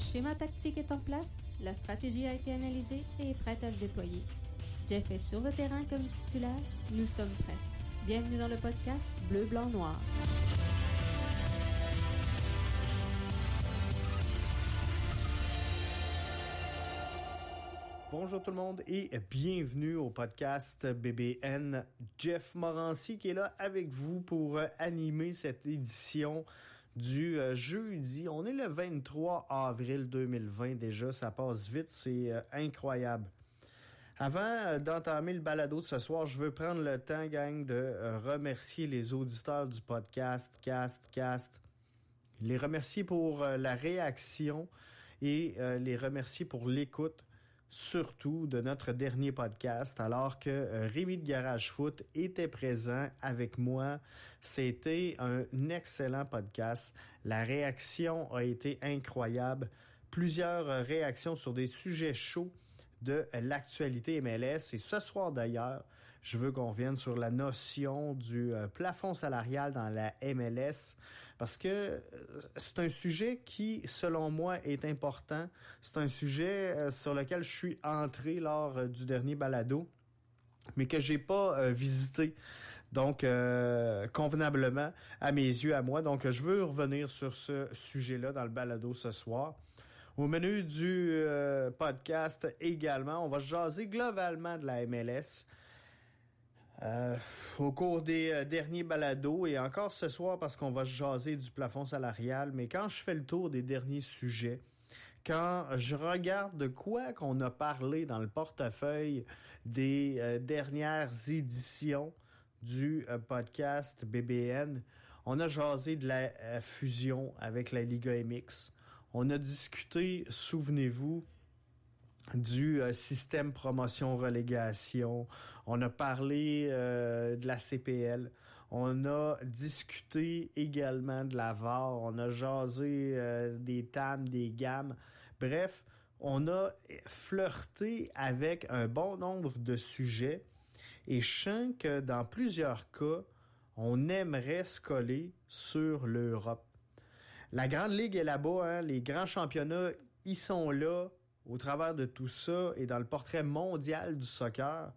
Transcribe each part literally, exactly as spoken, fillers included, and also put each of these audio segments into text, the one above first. schéma tactique est en place, la stratégie a été analysée et est prête à se déployer. Jeff est sur le terrain comme titulaire, nous sommes prêts. Bienvenue dans le podcast Bleu, Blanc, Noir. Bonjour tout le monde et bienvenue au podcast B B N. Jeff Morancy qui est là avec vous pour animer cette édition du jeudi. On est le vingt-trois avril deux mille vingt déjà, ça passe vite, c'est incroyable. Avant d'entamer le balado de ce soir, je veux prendre le temps, gang, de remercier les auditeurs du podcast, cast, cast. Les remercier pour la réaction et les remercier pour l'écoute, surtout de notre dernier podcast, alors que Rémi de Garage Foot était présent avec moi. C'était un excellent podcast. La réaction a été incroyable. Plusieurs réactions sur des sujets chauds de l'actualité M L S. Et ce soir d'ailleurs, je veux qu'on revienne sur la notion du plafond salarial dans la M L S, parce que c'est un sujet qui, selon moi, est important. C'est un sujet sur lequel je suis entré lors du dernier balado, mais que j'ai pas euh, visité donc euh, convenablement à mes yeux, à moi. Donc je veux revenir sur ce sujet-là dans le balado ce soir. Au menu du euh, podcast également, on va jaser globalement de la M L S euh, au cours des euh, derniers balados et encore ce soir parce qu'on va jaser du plafond salarial. Mais quand je fais le tour des derniers sujets, quand je regarde de quoi qu'on a parlé dans le portefeuille des euh, dernières éditions du euh, podcast B B N, on a jasé de la euh, fusion avec la Liga M X. On a discuté, souvenez-vous, du euh, système promotion-relégation. On a parlé euh, de la C P L. On a discuté également de la V A R. On a jasé euh, des T A M, des gammes. Bref, on a flirté avec un bon nombre de sujets. Et je sens que dans plusieurs cas, on aimerait se coller sur l'Europe. La grande ligue est là-bas, hein? Les grands championnats, ils sont là. Au travers de tout ça et dans le portrait mondial du soccer,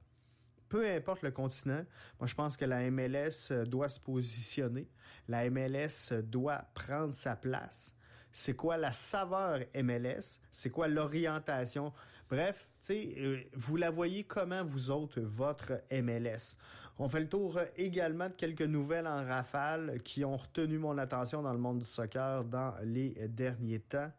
peu importe le continent, moi je pense que la M L S doit se positionner. La M L S doit prendre sa place. C'est quoi la saveur M L S? C'est quoi l'orientation? Bref, tu sais, vous la voyez comment vous autres, votre M L S? On fait le tour également de quelques nouvelles en rafale qui ont retenu mon attention dans le monde du soccer dans les derniers temps.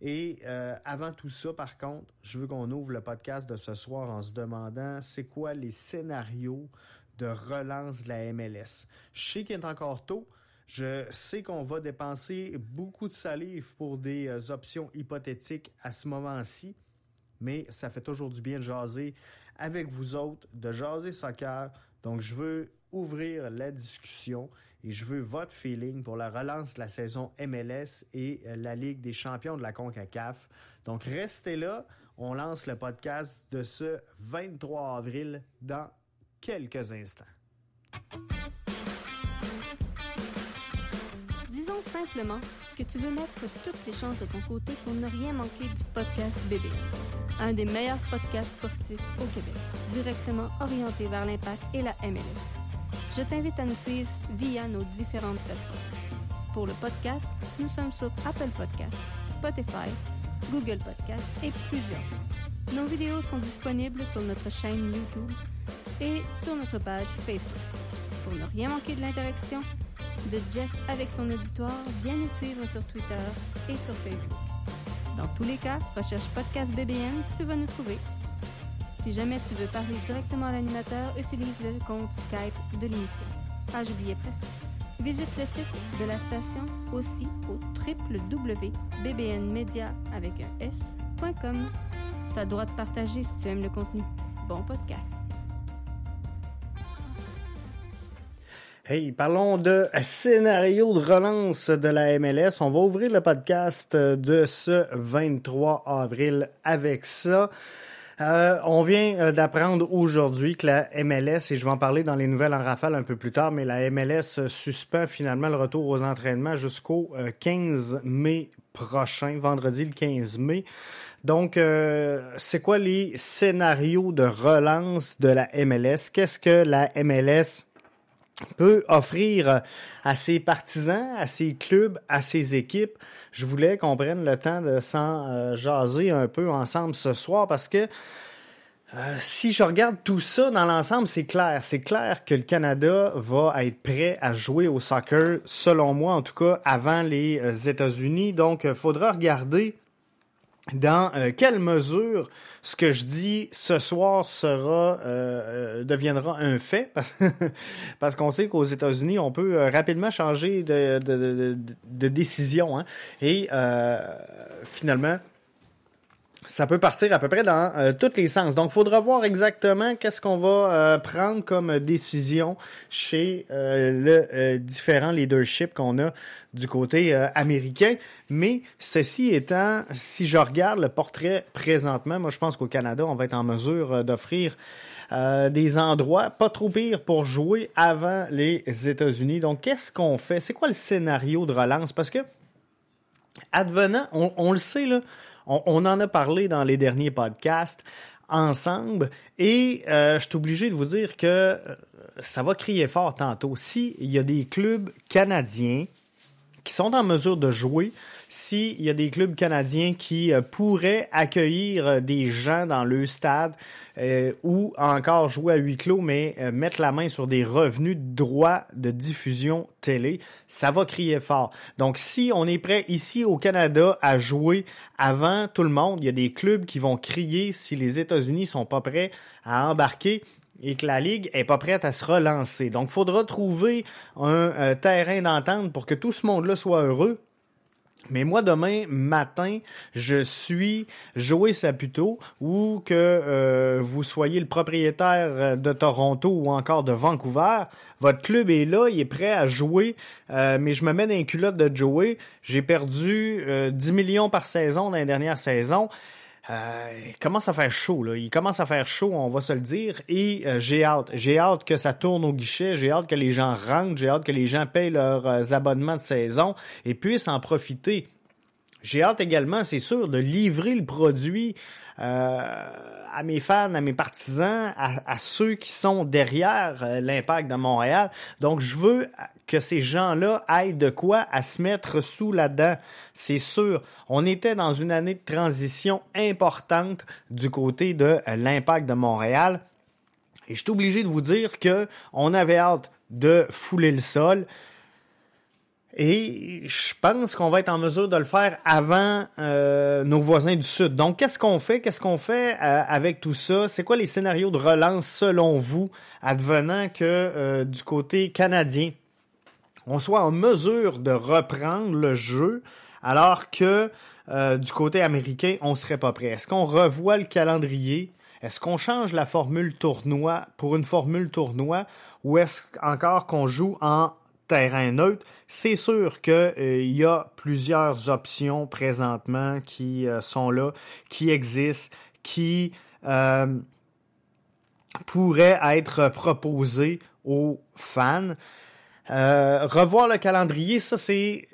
Et euh, avant tout ça, par contre, je veux qu'on ouvre le podcast de ce soir en se demandant c'est quoi les scénarios de relance de la M L S. Je sais qu'il est encore tôt. Je sais qu'on va dépenser beaucoup de salive pour des options hypothétiques à ce moment-ci, mais ça fait toujours du bien de jaser avec vous autres, de jaser soccer. Donc, je veux ouvrir la discussion et je veux votre feeling pour la relance de la saison M L S et la Ligue des champions de la CONCACAF. Donc, restez là. On lance le podcast de ce vingt-trois avril dans quelques instants. Disons simplement que tu veux mettre toutes les chances de ton côté pour ne rien manquer du podcast B B N, un des meilleurs podcasts sportifs au Québec, directement orienté vers l'impact et la M L S. Je t'invite à nous suivre via nos différentes plateformes. Pour le podcast, nous sommes sur Apple Podcasts, Spotify, Google Podcasts et plusieurs. Nos vidéos sont disponibles sur notre chaîne YouTube et sur notre page Facebook. Pour ne rien manquer de l'interaction de Jeff avec son auditoire, viens nous suivre sur Twitter et sur Facebook. Dans tous les cas, recherche Podcast B B N, tu vas nous trouver. Si jamais tu veux parler directement à l'animateur, utilise le compte Skype de l'émission. Ah, j'oubliais presque. Visite le site de la station aussi au double vé double vé double vé point b b n media avec un s point com. Tu as le droit de partager si tu aimes le contenu. Bon podcast! Hey, parlons de scénario de relance de la M L S. On va ouvrir le podcast de ce vingt-trois avril avec ça. Euh, on vient d'apprendre aujourd'hui que la M L S, et je vais en parler dans les nouvelles en rafale un peu plus tard, mais la M L S suspend finalement le retour aux entraînements jusqu'au quinze mai prochain, vendredi le quinze mai. Donc, euh, c'est quoi les scénarios de relance de la M L S? Qu'est-ce que la M L S peut offrir à ses partisans, à ses clubs, à ses équipes? Je voulais qu'on prenne le temps de s'en euh, jaser un peu ensemble ce soir parce que euh, si je regarde tout ça dans l'ensemble, c'est clair. C'est clair que le Canada va être prêt à jouer au soccer, selon moi en tout cas, avant les États-Unis. Donc, il faudra regarder dans euh, quelle mesure ce que je dis ce soir sera euh, euh, deviendra un fait, parce, parce qu'on sait qu'aux États-Unis, on peut euh, rapidement changer de, de, de, de décision. Hein, et euh, finalement, ça peut partir à peu près dans euh, tous les sens. Donc, il faudra voir exactement qu'est-ce qu'on va euh, prendre comme décision chez euh, le euh, différent leadership qu'on a du côté euh, américain. Mais ceci étant, si je regarde le portrait présentement, moi je pense qu'au Canada, on va être en mesure euh, d'offrir euh, des endroits pas trop pires pour jouer avant les États-Unis. Donc, qu'est-ce qu'on fait? C'est quoi le scénario de relance? Parce que, advenant, on, on le sait, là, On, on en a parlé dans les derniers podcasts ensemble et euh, je suis obligé de vous dire que ça va crier fort tantôt. S'il y a des clubs canadiens qui sont en mesure de jouer, s'il y a des clubs canadiens qui euh, pourraient accueillir des gens dans le stade euh, ou encore jouer à huis clos, mais euh, mettre la main sur des revenus de droits de diffusion télé, ça va crier fort. Donc, si on est prêt ici au Canada à jouer avant tout le monde, il y a des clubs qui vont crier si les États-Unis sont pas prêts à embarquer et que la Ligue est pas prête à se relancer. Donc, il faudra trouver un euh, terrain d'entente pour que tout ce monde-là soit heureux. Mais moi, demain matin, je suis Joey Saputo ou que euh, vous soyez le propriétaire de Toronto ou encore de Vancouver, votre club est là, il est prêt à jouer, euh, mais je me mets dans les culottes de Joey. J'ai perdu euh, dix millions par saison dans les dernières saisons. Euh, il commence à faire chaud, là. Il commence à faire chaud, on va se le dire. Et euh, j'ai hâte. J'ai hâte que ça tourne au guichet. J'ai hâte que les gens rentrent. J'ai hâte que les gens payent leurs euh, abonnements de saison et puissent en profiter. J'ai hâte également, c'est sûr, de livrer le produit euh, à mes fans, à mes partisans, à, à ceux qui sont derrière euh, l'Impact de Montréal. Donc, je veux que ces gens-là aient de quoi à se mettre sous la dent. C'est sûr, on était dans une année de transition importante du côté de euh, l'Impact de Montréal. Et je suis obligé de vous dire que on avait hâte de fouler le sol. Et je pense qu'on va être en mesure de le faire avant euh, nos voisins du Sud. Donc, qu'est-ce qu'on fait? Qu'est-ce qu'on fait euh, avec tout ça? C'est quoi les scénarios de relance selon vous, advenant que euh, du côté canadien, on soit en mesure de reprendre le jeu alors que euh, du côté américain, on serait pas prêt? Est-ce qu'on revoit le calendrier? Est-ce qu'on change la formule tournoi pour une formule tournoi ou est-ce encore qu'on joue en terrain neutre? C'est sûr que euh, y a plusieurs options présentement qui euh, sont là, qui existent, qui euh, pourraient être proposées aux fans. Euh, revoir le calendrier, ça c'est...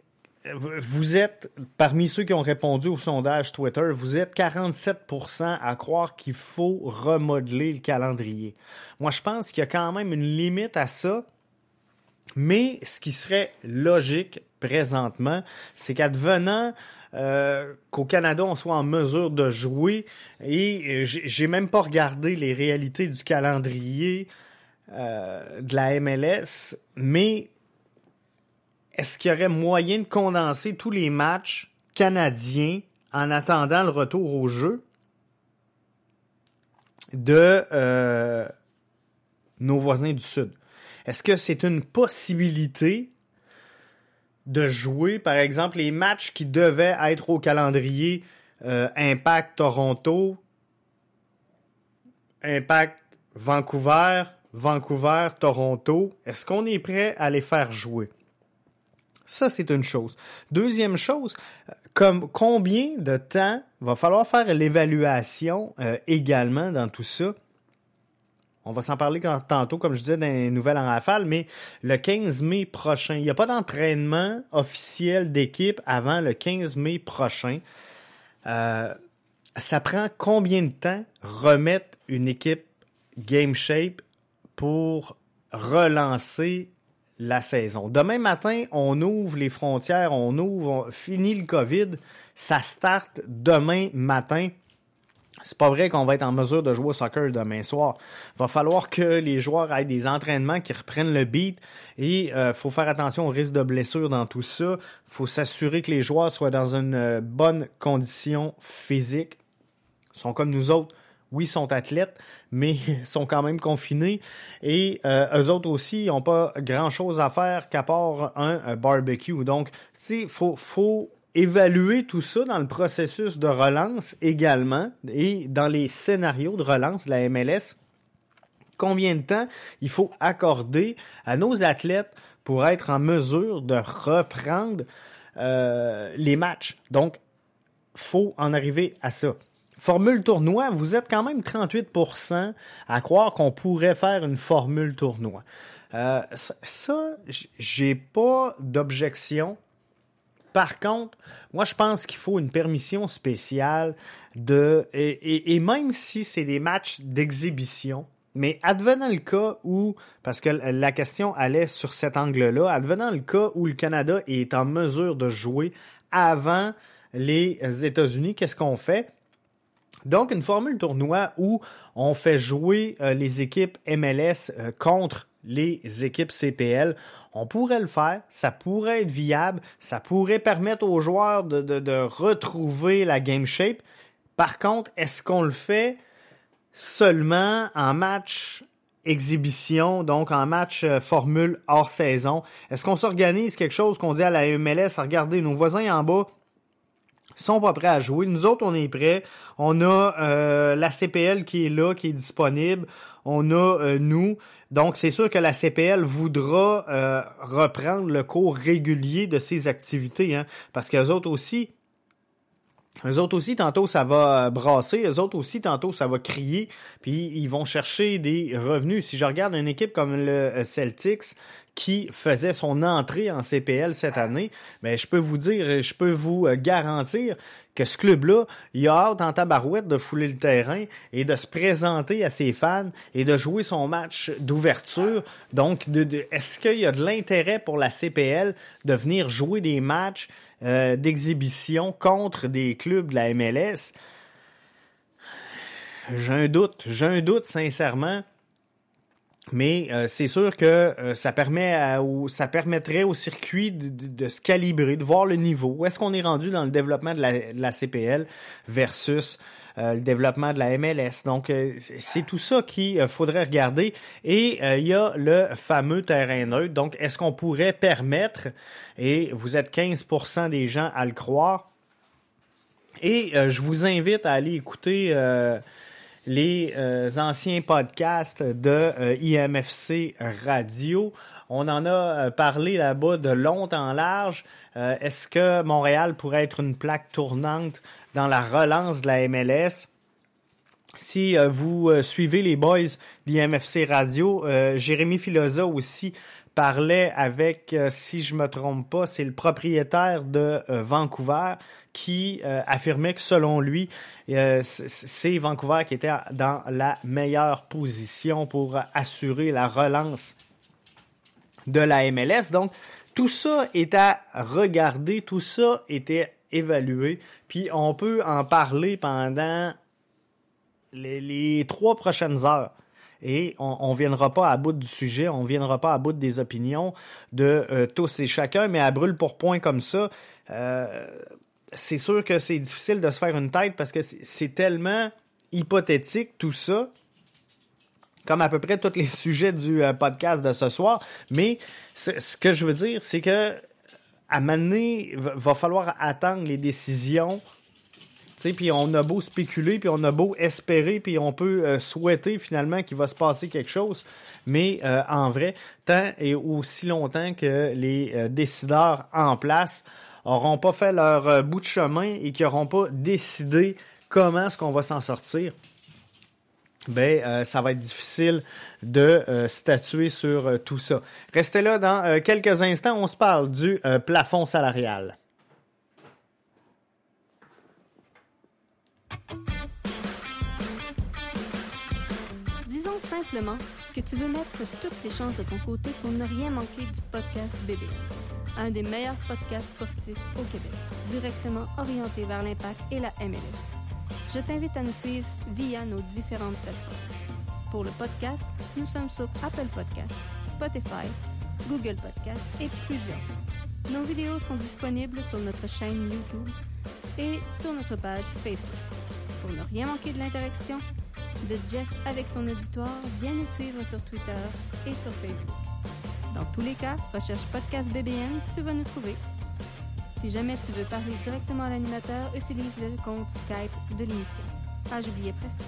Vous êtes, parmi ceux qui ont répondu au sondage Twitter, vous êtes quarante-sept pour cent à croire qu'il faut remodeler le calendrier. Moi, je pense qu'il y a quand même une limite à ça. Mais ce qui serait logique présentement, c'est qu'advenant euh, qu'au Canada, on soit en mesure de jouer, et j'ai même pas regardé les réalités du calendrier euh, de la M L S, mais est-ce qu'il y aurait moyen de condenser tous les matchs canadiens en attendant le retour au jeu de euh, nos voisins du Sud? Est-ce que c'est une possibilité de jouer, par exemple, les matchs qui devaient être au calendrier euh, Impact Toronto, Impact Vancouver, Vancouver Toronto? Est-ce qu'on est prêt à les faire jouer? Ça, c'est une chose. Deuxième chose, Comme combien de temps va falloir faire l'évaluation euh, également dans tout ça? On va s'en parler quand, tantôt, comme je disais, dans les nouvelles en rafale, mais le quinze mai prochain. Il n'y a pas d'entraînement officiel d'équipe avant le quinze mai prochain. Euh, ça prend combien de temps remettre une équipe game shape pour relancer la saison? Demain matin, on ouvre les frontières, on ouvre, on finit le COVID. Ça starte demain matin. C'est pas vrai qu'on va être en mesure de jouer au soccer demain soir. Il va falloir que les joueurs aient des entraînements qui reprennent le beat et il euh, faut faire attention au risque de blessure dans tout ça. Il faut s'assurer que les joueurs soient dans une bonne condition physique. Ils sont comme nous autres. Oui, ils sont athlètes, mais ils sont quand même confinés. Et euh, eux autres aussi, ils n'ont pas grand-chose à faire qu'à part un, un barbecue. Donc, tu sais, il faut... faut évaluer tout ça dans le processus de relance également et dans les scénarios de relance de la M L S. Combien de temps il faut accorder à nos athlètes pour être en mesure de reprendre euh, les matchs? Donc, faut en arriver à ça. Formule tournoi, vous êtes quand même trente-huit pour cent à croire qu'on pourrait faire une formule tournoi. Euh, ça, j'ai pas d'objection. Par contre, moi, je pense qu'il faut une permission spéciale de et, et, et même si c'est des matchs d'exhibition, mais advenant le cas où, parce que la question allait sur cet angle-là, advenant le cas où le Canada est en mesure de jouer avant les États-Unis, qu'est-ce qu'on fait? Donc, une formule tournoi où on fait jouer euh, les équipes M L S euh, contre les équipes C P L, on pourrait le faire, ça pourrait être viable, ça pourrait permettre aux joueurs de, de, de retrouver la game shape. Par contre, est-ce qu'on le fait seulement en match exhibition, donc en match euh, formule hors saison? Est-ce qu'on s'organise quelque chose qu'on dit à la M L S, regardez, nos voisins en bas sont pas prêts à jouer. Nous autres, on est prêts. On a euh, la C P L qui est là, qui est disponible. On a euh, nous. Donc, c'est sûr que la C P L voudra euh, reprendre le cours régulier de ses activités, hein, parce qu'eux autres aussi, eux autres aussi, tantôt, ça va brasser. Eux autres aussi, tantôt, ça va crier. Puis, ils vont chercher des revenus. Si je regarde une équipe comme le Celtics qui faisait son entrée en C P L cette année, bien, je peux vous dire, je peux vous garantir que ce club-là, il a hâte en tabarouette de fouler le terrain et de se présenter à ses fans et de jouer son match d'ouverture. Donc, de, de, est-ce qu'il y a de l'intérêt pour la C P L de venir jouer des matchs Euh, d'exhibition contre des clubs de la M L S? J'ai un doute, j'ai un doute sincèrement, mais euh, c'est sûr que euh, ça permet à, ou, ça permettrait au circuit de, de, de se calibrer, de voir le niveau. Où est-ce qu'on est rendu dans le développement de la, de la C P L versus euh, le développement de la M L S? Donc, euh, c'est tout ça qu'il euh, faudrait regarder. Et il euh, y a le fameux terrain neutre. Donc, est-ce qu'on pourrait permettre, et vous êtes quinze pour cent des gens à le croire, et euh, je vous invite à aller écouter... Euh, les euh, anciens podcasts de euh, I M F C Radio. On en a euh, parlé là-bas de long en large. Euh, est-ce que Montréal pourrait être une plaque tournante dans la relance de la M L S? Si euh, vous euh, suivez les boys d'I M F C Radio, euh, Jérémy Filosa aussi parlait avec, euh, si je me trompe pas, c'est le propriétaire de euh, Vancouver qui euh, affirmait que selon lui, euh, c'est Vancouver qui était dans la meilleure position pour assurer la relance de la M L S. Donc, tout ça est à regarder, tout ça était évalué, puis on peut en parler pendant les, les trois prochaines heures. Et on ne viendra pas à bout du sujet, on ne viendra pas à bout des opinions de euh, tous et chacun, mais à brûle pour point comme ça, euh, c'est sûr que c'est difficile de se faire une tête parce que c'est tellement hypothétique tout ça, comme à peu près tous les sujets du euh, podcast de ce soir. Mais ce que je veux dire, c'est que à un moment donné, va falloir attendre les décisions. Puis on a beau spéculer, puis on a beau espérer, puis on peut euh, souhaiter finalement qu'il va se passer quelque chose. Mais euh, en vrai, tant et aussi longtemps que les euh, décideurs en place n'auront pas fait leur bout de chemin et qui n'auront pas décidé comment est-ce qu'on va s'en sortir, ben euh, ça va être difficile de euh, statuer sur euh, tout ça. Restez là dans euh, quelques instants, on se parle du euh, plafond salarial. Disons simplement que tu veux mettre toutes les chances de ton côté pour ne rien manquer du podcast B B N, un des meilleurs podcasts sportifs au Québec, directement orienté vers l'impact et la M L S. Je t'invite à nous suivre via nos différentes plateformes. Pour le podcast, nous sommes sur Apple Podcasts, Spotify, Google Podcasts et plusieurs autres. Nos vidéos sont disponibles sur notre chaîne YouTube et sur notre page Facebook. Pour ne rien manquer de l'interaction de Jeff avec son auditoire, viens nous suivre sur Twitter et sur Facebook. Dans tous les cas, recherche Podcast B B N, tu vas nous trouver. Si jamais tu veux parler directement à l'animateur, utilise le compte Skype de l'émission. Ah, j'oubliais presque.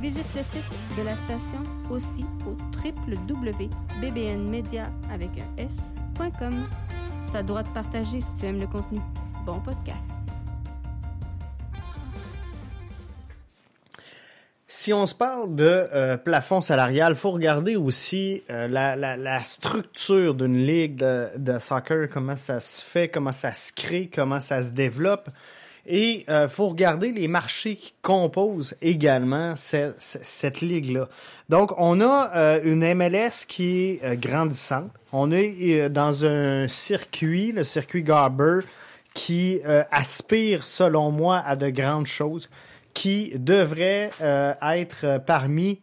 Visite le site de la station aussi au double-vé double-vé double-vé point b b n media avec un s point com. T'as le droit de partager si tu aimes le contenu. Bon podcast! Si on se parle de euh, plafond salarial, faut regarder aussi euh, la, la, la structure d'une ligue de, de soccer, comment ça se fait, comment ça se crée, comment ça se développe. Et euh, faut regarder les marchés qui composent également cette, cette ligue-là. Donc, on a euh, une M L S qui est euh, grandissante. On est euh, dans un circuit, le circuit Garber, qui euh, aspire, selon moi, à de grandes choses, qui devrait euh, être parmi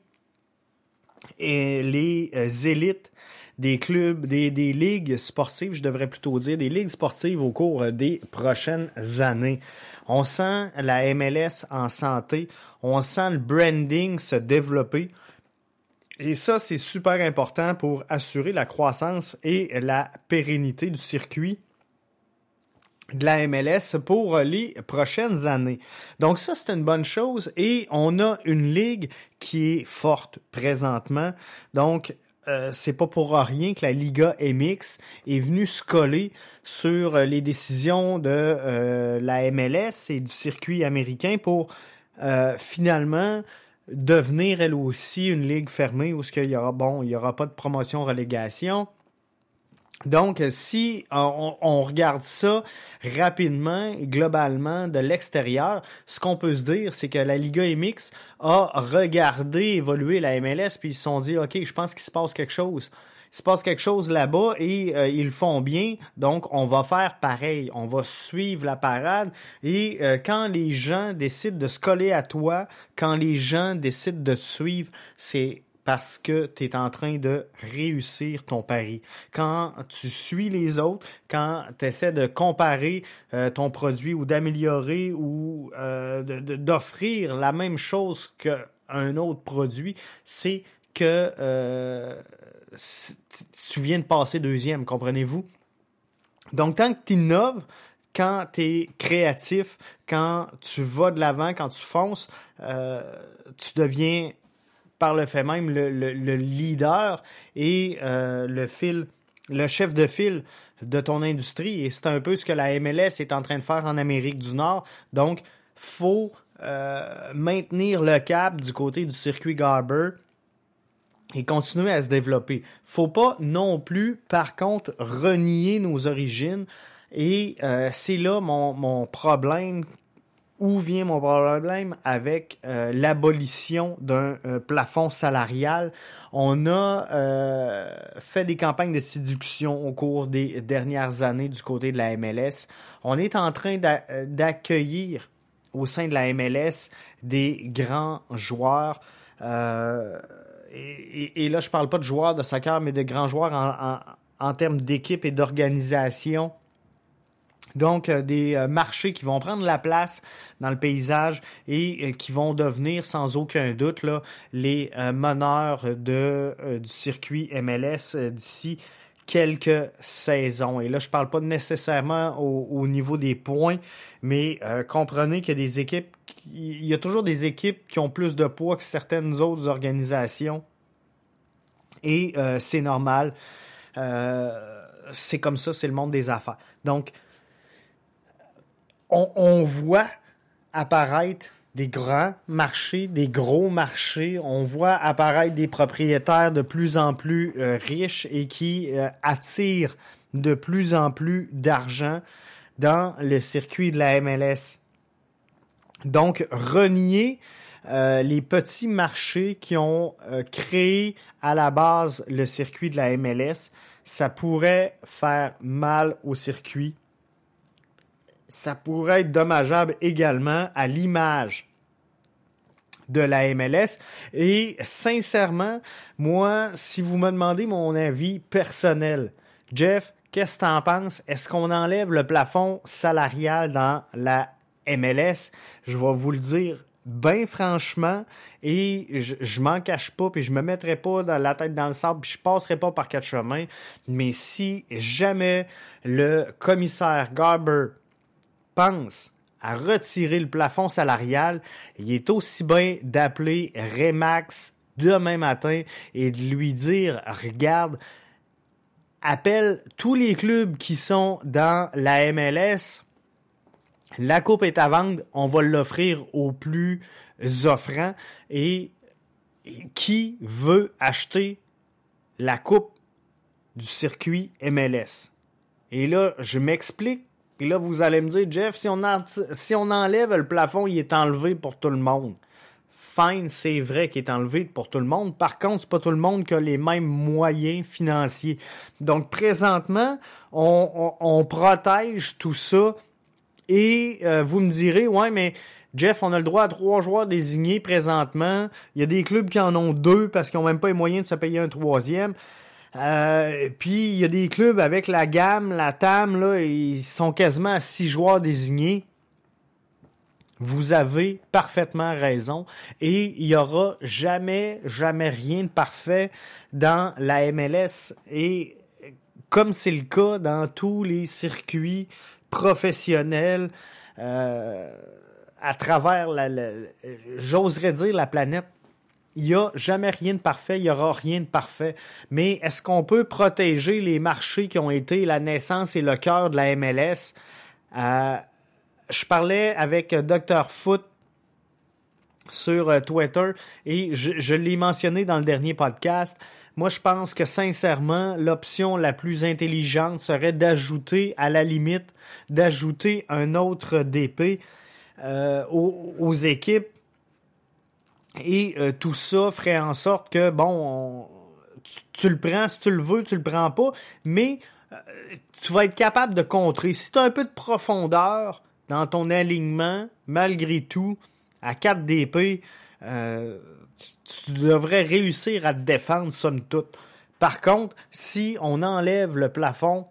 les élites des clubs, des, des ligues sportives, je devrais plutôt dire, des ligues sportives au cours des prochaines années. On sent la M L S en santé, on sent le branding se développer et ça, c'est super important pour assurer la croissance et la pérennité du circuit de la M L S pour les prochaines années. Donc ça, c'est une bonne chose et on a une ligue qui est forte présentement. Donc, euh, c'est pas pour rien que la Liga M X est venue se coller sur les décisions de euh, la M L S et du circuit américain pour euh, finalement devenir elle aussi une ligue fermée où il y aura, bon, il y aura pas de promotion-relégation. Donc, si on, on regarde ça rapidement, globalement, de l'extérieur, ce qu'on peut se dire, c'est que la Liga M X a regardé évoluer la M L S, puis ils se sont dit « Ok, je pense qu'il se passe quelque chose. Il se passe quelque chose là-bas et euh, ils le font bien, donc on va faire pareil. On va suivre la parade et euh, quand les gens décident de se coller à toi, quand les gens décident de te suivre, c'est parce que tu es en train de réussir ton pari. Quand tu suis les autres, quand tu essaies de comparer euh, ton produit ou d'améliorer ou euh, de, de, d'offrir la même chose qu'un autre produit, c'est que euh, tu viens de passer deuxième, comprenez-vous? Donc, tant que tu innoves, quand tu es créatif, quand tu vas de l'avant, quand tu fonces, euh, tu deviens par le fait même, le, le, le leader et euh, le fil, le chef de file de ton industrie. Et c'est un peu ce que la M L S est en train de faire en Amérique du Nord. Donc, faut euh, maintenir le cap du côté du circuit Garber et continuer à se développer. Faut pas non plus, par contre, renier nos origines. Et euh, c'est là mon, mon problème. Où vient mon problème avec euh, l'abolition d'un euh, plafond salarial? On a euh, fait des campagnes de séduction au cours des dernières années du côté de la M L S. On est en train d'a- d'accueillir au sein de la M L S des grands joueurs. Euh, et, et là, je ne parle pas de joueurs de soccer, mais de grands joueurs en, en, en termes d'équipe et d'organisation. Donc, euh, des euh, marchés qui vont prendre la place dans le paysage et euh, qui vont devenir sans aucun doute là, les euh, meneurs de, euh, du circuit M L S euh, d'ici quelques saisons. Et là, je ne parle pas nécessairement au, au niveau des points, mais euh, comprenez qu'il y a des équipes, il y a toujours des équipes qui ont plus de poids que certaines autres organisations et euh, c'est normal. Euh, c'est comme ça, c'est le monde des affaires. Donc, on, on voit apparaître des grands marchés, des gros marchés. On voit apparaître des propriétaires de plus en plus euh, riches et qui euh, attirent de plus en plus d'argent dans le circuit de la M L S. Donc, renier euh, les petits marchés qui ont euh, créé à la base le circuit de la M L S, ça pourrait faire mal au circuit. Ça pourrait être dommageable également à l'image de la M L S. Et sincèrement, moi, si vous me demandez mon avis personnel, Jeff, qu'est-ce que tu en penses? Est-ce qu'on enlève le plafond salarial dans la M L S? Je vais vous le dire bien franchement et je, je m'en cache pas puis je me mettrai pas dans la tête dans le sable puis je passerai pas par quatre chemins. Mais si jamais le commissaire Garber pense à retirer le plafond salarial, il est aussi bien d'appeler Remax demain matin et de lui dire « Regarde, appelle tous les clubs qui sont dans la M L S. La coupe est à vendre, on va l'offrir aux plus offrants. Et qui veut acheter la coupe du circuit M L S? » Et là, je m'explique. Et là, vous allez me dire, Jeff, si on, en, si on enlève le plafond, il est enlevé pour tout le monde. Fine, c'est vrai qu'il est enlevé pour tout le monde. Par contre, c'est pas tout le monde qui a les mêmes moyens financiers. Donc, présentement, on, on, on protège tout ça. Et euh, vous me direz, ouais, mais Jeff, on a le droit à trois joueurs désignés présentement. Il y a des clubs qui en ont deux parce qu'ils n'ont même pas les moyens de se payer un troisième. Euh, puis il y a des clubs avec la gamme, la T A M, là, ils sont quasiment à six joueurs désignés. Vous avez parfaitement raison et il n'y aura jamais, jamais rien de parfait dans la M L S et comme c'est le cas dans tous les circuits professionnels euh, à travers, la, la, j'oserais dire la planète, il n'y a jamais rien de parfait, il n'y aura rien de parfait. Mais est-ce qu'on peut protéger les marchés qui ont été la naissance et le cœur de la M L S? Euh, je parlais avec Docteur Foot sur Twitter et je, je l'ai mentionné dans le dernier podcast. Moi, je pense que sincèrement, l'option la plus intelligente serait d'ajouter, à la limite, d'ajouter un autre D P euh, aux, aux équipes. Et euh, tout ça ferait en sorte que, bon, on, tu, tu le prends si tu le veux, tu le prends pas, mais euh, tu vas être capable de contrer. Si tu as un peu de profondeur dans ton alignement, malgré tout, à quatre D P, euh, tu, tu devrais réussir à te défendre, somme toute. Par contre, si on enlève le plafond,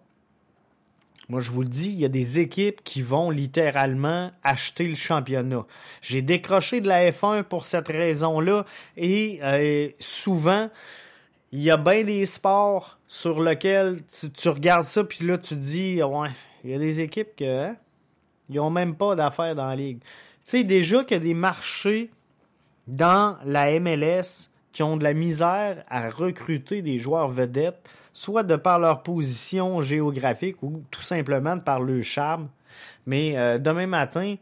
moi, je vous le dis, il y a des équipes qui vont littéralement acheter le championnat. J'ai décroché de la F un pour cette raison-là et euh, souvent, il y a bien des sports sur lesquels tu, tu regardes ça puis là, tu te dis, ouais, il y a des équipes qui hein, n'ont même pas d'affaires dans la ligue. Tu sais, déjà qu'il y a des marchés dans la M L S qui ont de la misère à recruter des joueurs vedettes, soit de par leur position géographique ou tout simplement de par leur charme. Mais euh, demain matin,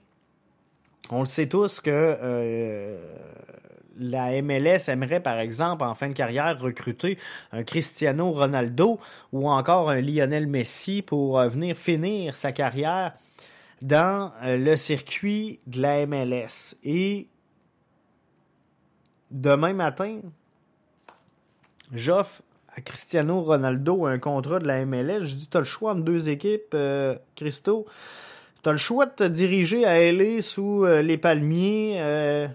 on le sait tous que euh, la M L S aimerait, par exemple, en fin de carrière, recruter un Cristiano Ronaldo ou encore un Lionel Messi pour euh, venir finir sa carrière dans euh, le circuit de la M L S. Et demain matin, j'offre à Cristiano Ronaldo un contrat de la M L S. Je dis, t'as le choix entre deux équipes, euh, Christo. T'as le choix de te diriger à L A sous euh, les palmiers, euh,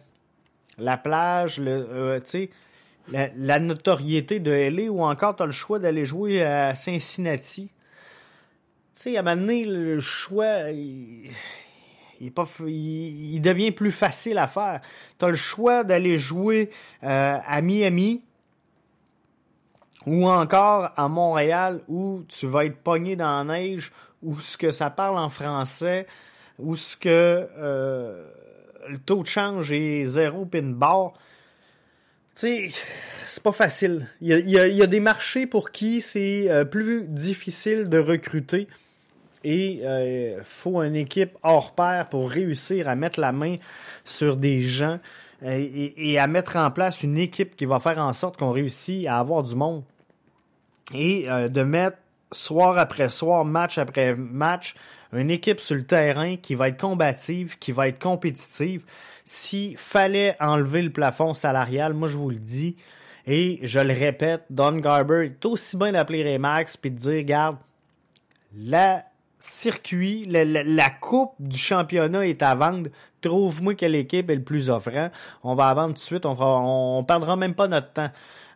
la plage, le, euh, t'sais, la, la notoriété de L A, ou encore t'as le choix d'aller jouer à Cincinnati. Tu sais, à un moment donné, le choix, il, il, est pas, il, il devient plus facile à faire. T'as le choix d'aller jouer euh, à Miami, ou encore à Montréal où tu vas être pogné dans la neige, où ce que ça parle en français, où ce que euh, le taux de change est zéro pin bar. Tu sais, c'est pas facile. Il y a, il y a, il y a des marchés pour qui c'est euh, plus difficile de recruter. et il euh, faut une équipe hors pair pour réussir à mettre la main sur des gens euh, et, et à mettre en place une équipe qui va faire en sorte qu'on réussit à avoir du monde et euh, de mettre soir après soir, match après match, une équipe sur le terrain qui va être combative, qui va être compétitive. S'il fallait enlever le plafond salarial, moi je vous le dis et je le répète, Don Garber est aussi bien d'appeler Remax puis de dire, regarde, la circuit, la, la, la coupe du championnat est à vendre. Trouve-moi quelle équipe est le plus offrant. On va la vendre tout de suite. On fera, on, on perdra même pas notre temps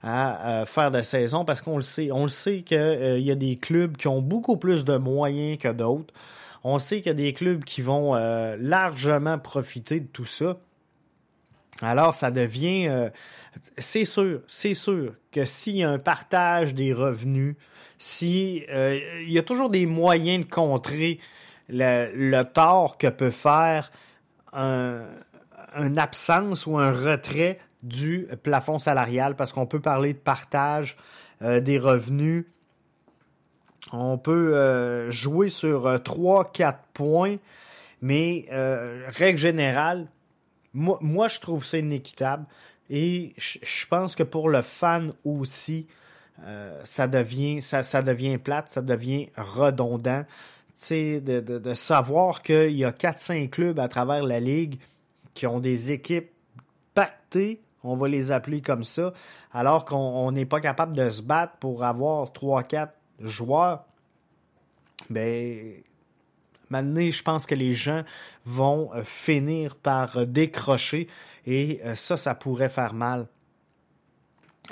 à euh, faire de saison parce qu'on le sait. On le sait qu'il euh, y a des clubs qui ont beaucoup plus de moyens que d'autres. On sait qu'il y a des clubs qui vont euh, largement profiter de tout ça. Alors, ça devient... Euh, c'est sûr, c'est sûr que s'il y a un partage des revenus, si euh, il y a toujours des moyens de contrer le, le tort que peut faire un, une absence ou un retrait du plafond salarial, parce qu'on peut parler de partage euh, des revenus. On peut euh, jouer sur euh, trois quatre points, mais euh, règle générale, moi, moi je trouve ça inéquitable et je, je pense que pour le fan aussi, Euh, ça devient ça, ça devient plate, ça devient redondant. Tu sais, de, de, de savoir qu'il y a quatre cinq clubs à travers la Ligue qui ont des équipes pactées, on va les appeler comme ça, alors qu'on n'est pas capable de se battre pour avoir trois quatre joueurs. Ben, maintenant, je pense que les gens vont finir par décrocher et ça, ça pourrait faire mal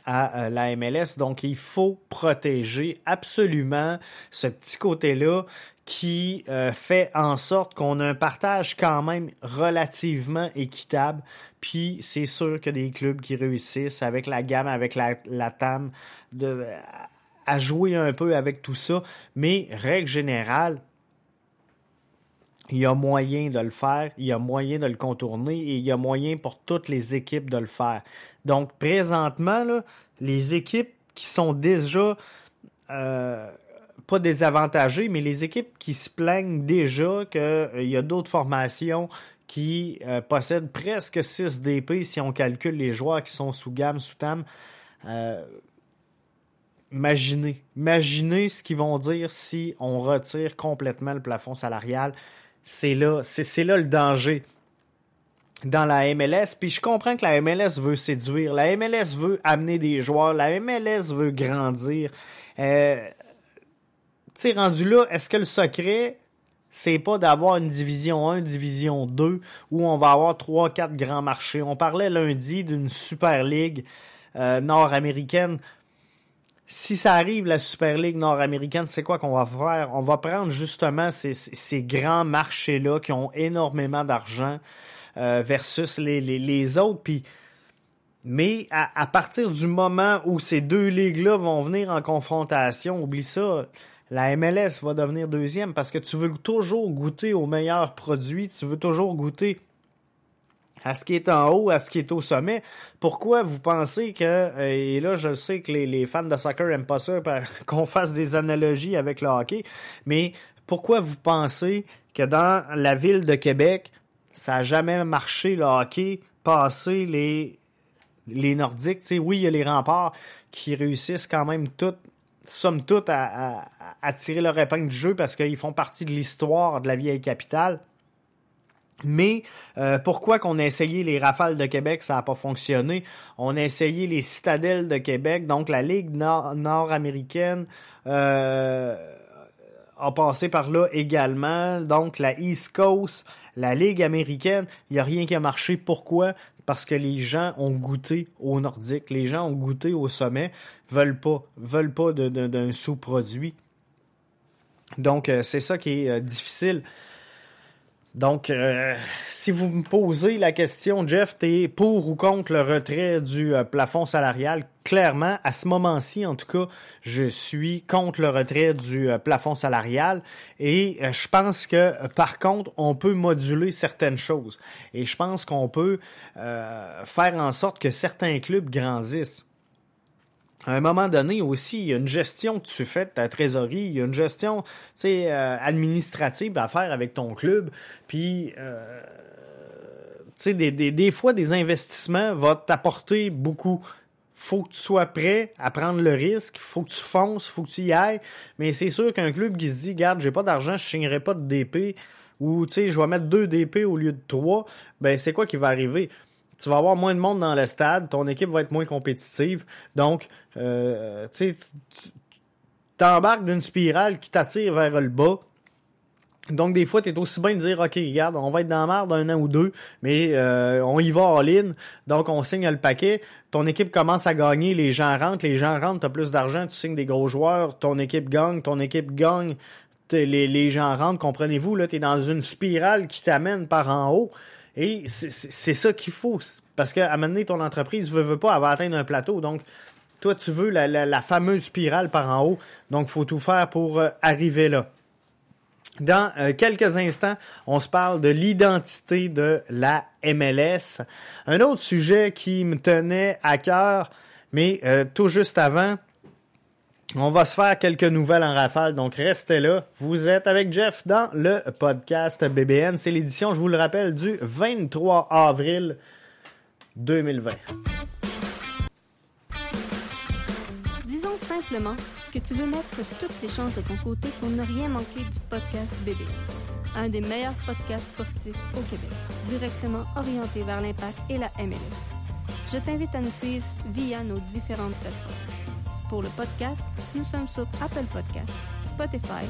à la M L S. Donc, il faut protéger absolument ce petit côté-là qui euh, fait en sorte qu'on a un partage quand même relativement équitable. Puis, c'est sûr qu'il y a des clubs qui réussissent avec la gamme, avec la, la T A M, de, à jouer un peu avec tout ça. Mais, règle générale, il y a moyen de le faire, il y a moyen de le contourner et il y a moyen pour toutes les équipes de le faire. Donc, présentement, là, les équipes qui sont déjà, euh, pas désavantagées, mais les équipes qui se plaignent déjà qu'il euh, y a d'autres formations qui euh, possèdent presque six D P si on calcule les joueurs qui sont sous gamme, sous T A M. Euh, imaginez, imaginez ce qu'ils vont dire si on retire complètement le plafond salarial. C'est là, c'est, c'est là le danger dans la M L S. Puis je comprends que la M L S veut séduire. La M L S veut amener des joueurs. La M L S veut grandir. Euh, tu sais, rendu là, est-ce que le secret, c'est pas d'avoir une division un, division deux, où on va avoir trois quatre grands marchés? On parlait lundi d'une Super Ligue euh, nord-américaine. Si ça arrive, la Super Ligue nord-américaine, c'est quoi qu'on va faire? On va prendre justement ces, ces grands marchés-là qui ont énormément d'argent euh, versus les, les, les autres. Puis, mais à, à partir du moment où ces deux ligues-là vont venir en confrontation, oublie ça, la M L S va devenir deuxième parce que tu veux toujours goûter aux meilleurs produits, tu veux toujours goûter à ce qui est en haut, à ce qui est au sommet. Pourquoi vous pensez que, et là je sais que les, les fans de soccer n'aiment pas ça qu'on fasse des analogies avec le hockey, mais pourquoi vous pensez que dans la ville de Québec, ça n'a jamais marché le hockey, passer les, les Nordiques? Tu sais, oui, il y a les Remparts qui réussissent quand même toutes, somme toute, à, à, à tirer leur épingle du jeu parce qu'ils font partie de l'histoire de la vieille capitale. Mais euh, pourquoi qu'on a essayé les Rafales de Québec, ça n'a pas fonctionné? On a essayé les Citadelles de Québec, donc la Ligue nord- nord-américaine euh, a passé par là également. Donc la East Coast, la Ligue américaine, il n'y a rien qui a marché. Pourquoi? Parce que les gens ont goûté au Nordique, les gens ont goûté au sommet, veulent pas, veulent pas de, de, d'un sous-produit. Donc euh, c'est ça qui est euh, difficile. Donc, euh, si vous me posez la question, Jeff, t'es pour ou contre le retrait du euh, plafond salarial? Clairement, à ce moment-ci, en tout cas, je suis contre le retrait du euh, plafond salarial et euh, je pense que, par contre, on peut moduler certaines choses et je pense qu'on peut euh, faire en sorte que certains clubs grandissent. à un moment donné aussi, il y a une gestion que tu fais de ta trésorerie, il y a une gestion, tu sais, euh, administrative à faire avec ton club, puis euh, tu sais, des, des, des fois, des investissements vont t'apporter beaucoup. Faut que tu sois prêt à prendre le risque, faut que tu fonces, faut que tu y ailles, mais c'est sûr qu'un club qui se dit « Garde, j'ai pas d'argent, je signerai pas de D P » ou « Tu sais, je vais mettre deux D P au lieu de trois », ben c'est quoi qui va arriver? Tu vas avoir moins de monde dans le stade, ton équipe va être moins compétitive. Donc, euh, tu sais, t'embarques d'une spirale qui t'attire vers le bas. Donc, des fois, t'es aussi bien de dire « Ok, regarde, on va être dans la merde un an ou deux, mais euh, on y va en ligne. » Donc, on signe le paquet. Ton équipe commence à gagner, les gens rentrent. Les gens rentrent, t'as plus d'argent, tu signes des gros joueurs. Ton équipe gagne, ton équipe gagne. Les, les gens rentrent, comprenez-vous, là, t'es dans une spirale qui t'amène par en haut. Et c'est, c'est ça qu'il faut. Parce qu'à un moment donné, ton entreprise ne veut, veut pas, elle va atteindre un plateau. Donc, toi, tu veux la, la, la fameuse spirale par en haut. Donc, il faut tout faire pour euh, arriver là. Dans euh, quelques instants, on se parle de l'identité de la M L S. Un autre sujet qui me tenait à cœur, mais euh, tout juste avant, on va se faire quelques nouvelles en rafale, donc restez là. Vous êtes avec Jeff dans le podcast B B N. C'est l'édition, je vous le rappelle, du vingt-trois avril deux mille vingt. Disons simplement que tu veux mettre toutes les chances de ton côté pour ne rien manquer du podcast B B N. Un des meilleurs podcasts sportifs au Québec, directement orienté vers l'impact et la M L S. Je t'invite à nous suivre via nos différentes plateformes. Pour le podcast, nous sommes sur Apple Podcasts, Spotify,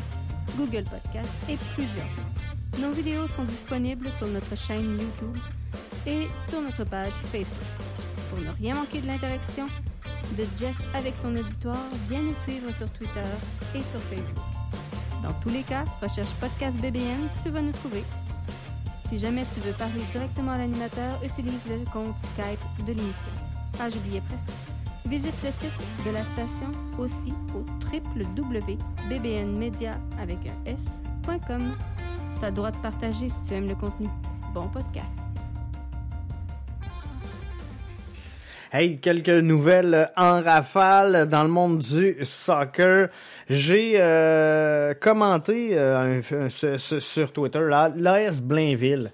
Google Podcasts et plusieurs. Nos vidéos sont disponibles sur notre chaîne YouTube et sur notre page Facebook. Pour ne rien manquer de l'interaction de Jeff avec son auditoire, viens nous suivre sur Twitter et sur Facebook. Dans tous les cas, recherche Podcast B B N, tu vas nous trouver. Si jamais tu veux parler directement à l'animateur, utilise le compte Skype de l'émission. Ah, j'oubliais presque. Visite le site de la station aussi au double vé double vé double vé point b b n media avec un s point com. T'as le droit de partager si tu aimes le contenu. Bon podcast. Hey, quelques nouvelles en rafale dans le monde du soccer. J'ai euh, commenté euh, sur Twitter là, l'A S Blainville,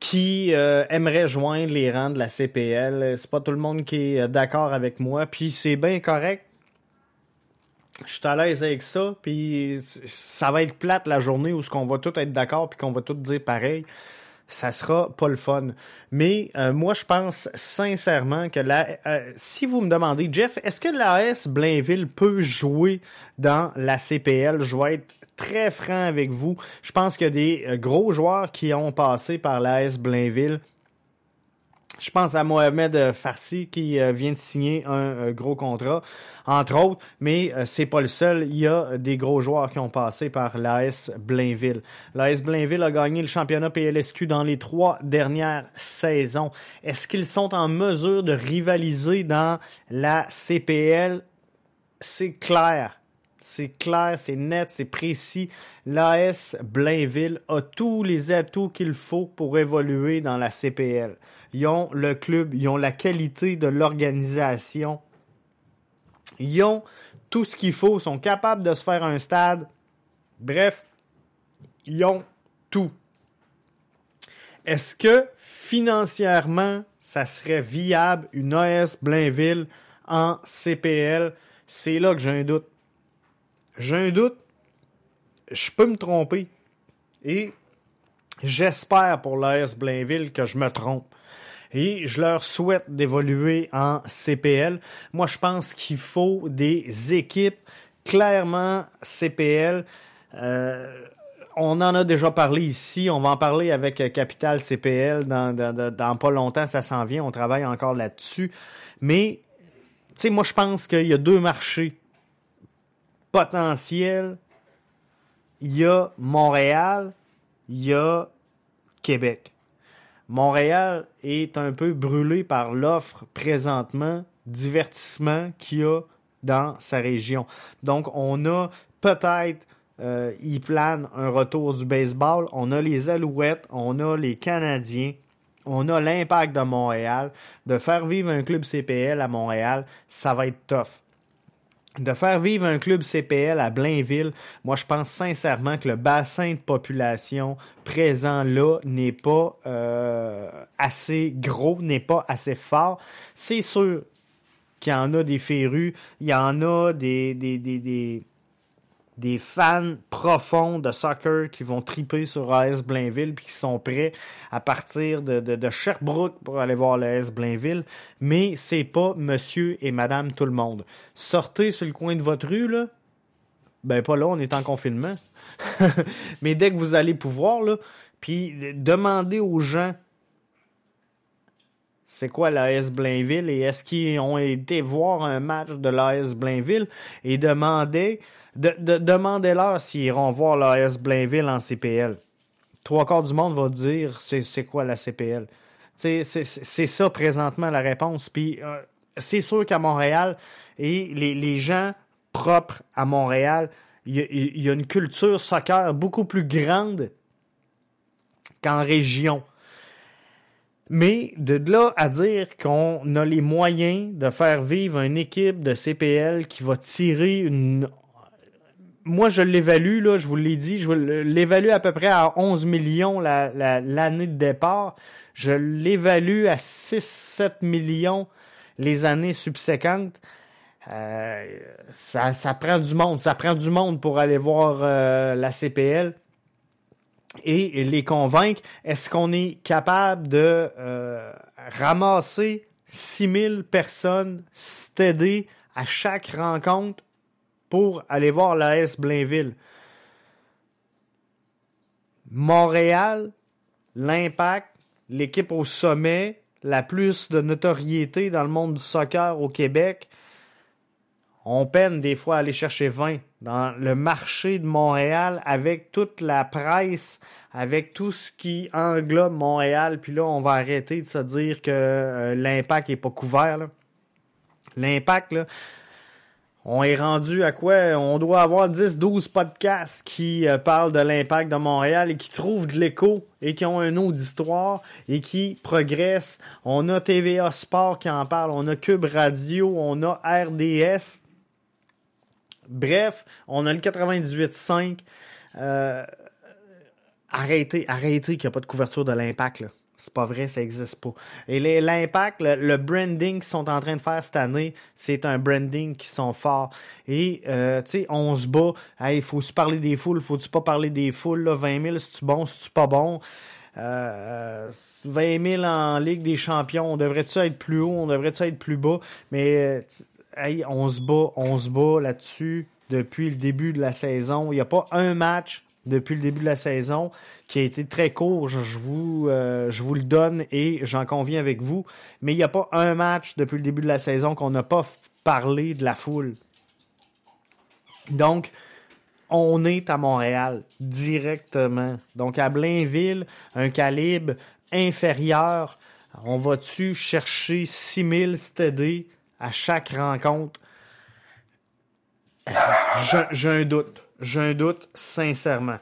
qui euh, aimerait joindre les rangs de la C P L. C'est pas tout le monde qui est d'accord avec moi, puis c'est bien correct. Je suis à l'aise avec ça, puis ça va être plate la journée où ce qu'on va tous être d'accord puis qu'on va tous dire pareil. Ça sera pas le fun. Mais euh, moi, je pense sincèrement que la, euh, si vous me demandez, Jeff, est-ce que l'A S Blainville peut jouer dans la C P L? Je vais être très franc avec vous. Je pense qu'il y a des gros joueurs qui ont passé par l'A S Blainville. Je pense à Mohamed Farsi qui vient de signer un gros contrat, entre autres, mais c'est pas le seul. Il y a des gros joueurs qui ont passé par l'A S Blainville. L'A S Blainville a gagné le championnat P L S Q dans les trois dernières saisons. Est-ce qu'ils sont en mesure de rivaliser dans la C P L? C'est clair. C'est clair, c'est net, c'est précis. L'A S Blainville a tous les atouts qu'il faut pour évoluer dans la C P L. Ils ont le club, ils ont la qualité de l'organisation. Ils ont tout ce qu'il faut, ils sont capables de se faire un stade. Bref, ils ont tout. Est-ce que financièrement, ça serait viable une A S Blainville en C P L? C'est là que j'ai un doute. J'ai un doute, je peux me tromper et j'espère pour l'A S Blainville que je me trompe et je leur souhaite d'évoluer en C P L. Moi, je pense qu'il faut des équipes clairement C P L. Euh, on en a déjà parlé ici, on va en parler avec Capital C P L dans, dans, dans pas longtemps, ça s'en vient, on travaille encore là-dessus. Mais, tu sais, moi, je pense qu'il y a deux marchés potentiel, il y a Montréal, il y a Québec. Montréal est un peu brûlé par l'offre présentement, divertissement qu'il y a dans sa région. Donc, on a peut-être, euh, il plane un retour du baseball, on a les Alouettes, on a les Canadiens, on a l'Impact de Montréal. De faire vivre un club C P L à Montréal, ça va être tough. de faire vivre un club C P L à Blainville, moi je pense sincèrement que le bassin de population présent là n'est pas euh, assez gros, n'est pas assez fort. C'est sûr qu'il y en a des férus, il y en a des des des des des fans profonds de soccer qui vont triper sur A S Blainville puis qui sont prêts à partir de, de, de Sherbrooke pour aller voir l'A S Blainville, mais c'est pas monsieur et madame tout le monde. Sortez sur le coin de votre rue, là, ben pas là, on est en confinement, mais dès que vous allez pouvoir, là, puis demandez aux gens c'est quoi l'A S Blainville et est-ce qu'ils ont été voir un match de l'A S Blainville et demandez... De, de, demandez-leur s'ils iront voir l'A S Blainville en C P L. Trois quarts du monde va dire c'est, c'est quoi la C P L. C'est, c'est, c'est ça présentement la réponse. Puis euh, c'est sûr qu'à Montréal, et les, les gens propres à Montréal, il y, y a une culture soccer beaucoup plus grande qu'en région. Mais de là à dire qu'on a les moyens de faire vivre une équipe de C P L qui va tirer une... Moi, je l'évalue, là, je vous l'ai dit, je l'évalue à peu près à onze millions la, la, l'année de départ. Je l'évalue à six sept millions les années subséquentes. Euh, ça, ça prend du monde. Ça prend du monde pour aller voir euh, la C P L et, et les convaincre. Est-ce qu'on est capable de euh, ramasser six mille personnes stédées à chaque rencontre pour aller voir l'A S Blainville? Montréal, l'Impact, l'équipe au sommet, la plus de notoriété dans le monde du soccer au Québec, on peine des fois à aller chercher vingt dans le marché de Montréal avec toute la presse, avec tout ce qui englobe Montréal. Puis là, on va arrêter de se dire que euh, l'Impact n'est pas couvert, là. L'Impact, là, on est rendu à quoi? On doit avoir dix douze podcasts qui euh, parlent de l'Impact de Montréal et qui trouvent de l'écho et qui ont un auditoire et qui progressent. On a T V A Sport qui en parle, on a Cube Radio, on a R D S. Bref, on a le quatre-vingt-dix-huit virgule cinq. Euh, arrêtez, arrêtez qu'il n'y a pas de couverture de l'Impact, là. C'est pas vrai, ça n'existe pas. Et les, l'impact, le, le branding qu'ils sont en train de faire cette année, c'est un branding qui sont forts. Et, euh, tu sais, on se bat. Hey, faut-tu parler des foules? Faut-tu pas parler des foules? Là, vingt mille, c'est-tu bon? C'est-tu pas bon? Euh, vingt mille en Ligue des champions. On devrait-tu être plus haut? On devrait-tu être plus bas? Mais, hey, on se bat. On se bat là-dessus depuis le début de la saison. Il n'y a pas un match depuis le début de la saison, qui a été très court, je vous, euh, je vous le donne et j'en conviens avec vous, mais il n'y a pas un match depuis le début de la saison qu'on n'a pas parlé de la foule. Donc, on est à Montréal, directement. Donc, à Blainville, un calibre inférieur, on va-tu chercher six mille stédés à chaque rencontre? J'ai, j'ai un doute. J'ai un doute, sincèrement.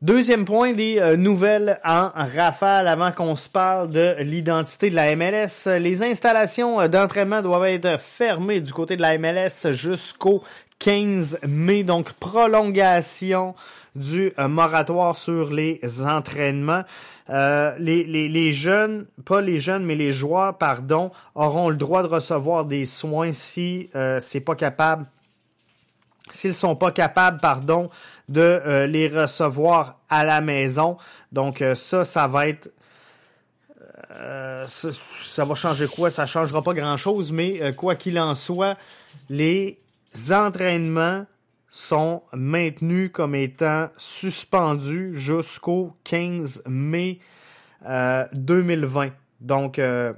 Deuxième point, des euh, nouvelles en rafale avant qu'on se parle de l'identité de la M L S. Les installations d'entraînement doivent être fermées du côté de la M L S jusqu'au quinze mai, donc prolongation du euh, moratoire sur les entraînements. Euh, les, les, les jeunes, pas les jeunes, mais les joueurs, pardon, auront le droit de recevoir des soins si euh, c'est pas capable S'ils ne sont pas capables, pardon, de euh, les recevoir à la maison. Donc euh, ça, ça va être... Euh, ça, ça va changer quoi? Ça ne changera pas grand-chose, mais euh, quoi qu'il en soit, les entraînements sont maintenus comme étant suspendus jusqu'au quinze mai euh, deux mille vingt. Donc, euh,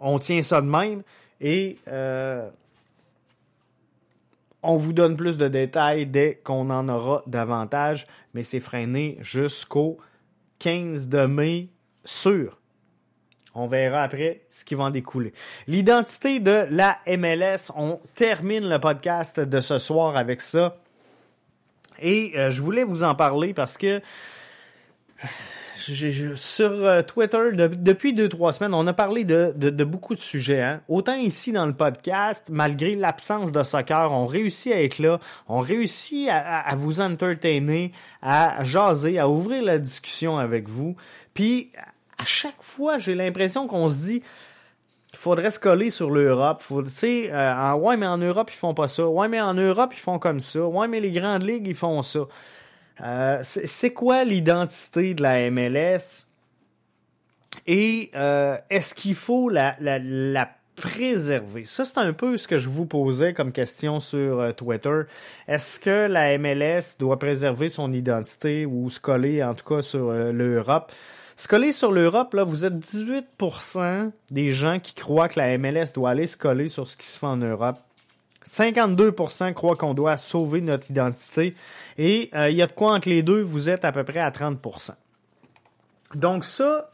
on tient ça de même et... Euh, on vous donne plus de détails dès qu'on en aura davantage, mais c'est freiné jusqu'au quinze de mai sûr. On verra après ce qui va en découler. L'identité de la M L S, on termine le podcast de ce soir avec ça. Et euh, je voulais vous en parler parce que je, je, sur euh, Twitter, de, depuis deux, trois semaines, on a parlé de, de, de beaucoup de sujets. Hein? Autant ici dans le podcast, malgré l'absence de soccer, on réussit à être là, on réussit à, à, à vous entertainer, à jaser, à ouvrir la discussion avec vous. Puis, à chaque fois, j'ai l'impression qu'on se dit... Il faudrait se coller sur l'Europe. Tu sais, euh, ouais, mais en Europe, ils font pas ça. Ouais, mais en Europe, ils font comme ça. Ouais, mais les grandes ligues, ils font ça. Euh, c'est, c'est quoi l'identité de la M L S? Et euh, est-ce qu'il faut la, la, la préserver? Ça, c'est un peu ce que je vous posais comme question sur euh, Twitter. Est-ce que la M L S doit préserver son identité ou se coller, en tout cas, sur euh, l'Europe? Se coller sur l'Europe, là, vous êtes dix-huit pour cent des gens qui croient que la M L S doit aller se coller sur ce qui se fait en Europe. cinquante-deux pour cent croient qu'on doit sauver notre identité. Et il euh, y a de quoi entre les deux, vous êtes à peu près à trente pour cent. Donc ça,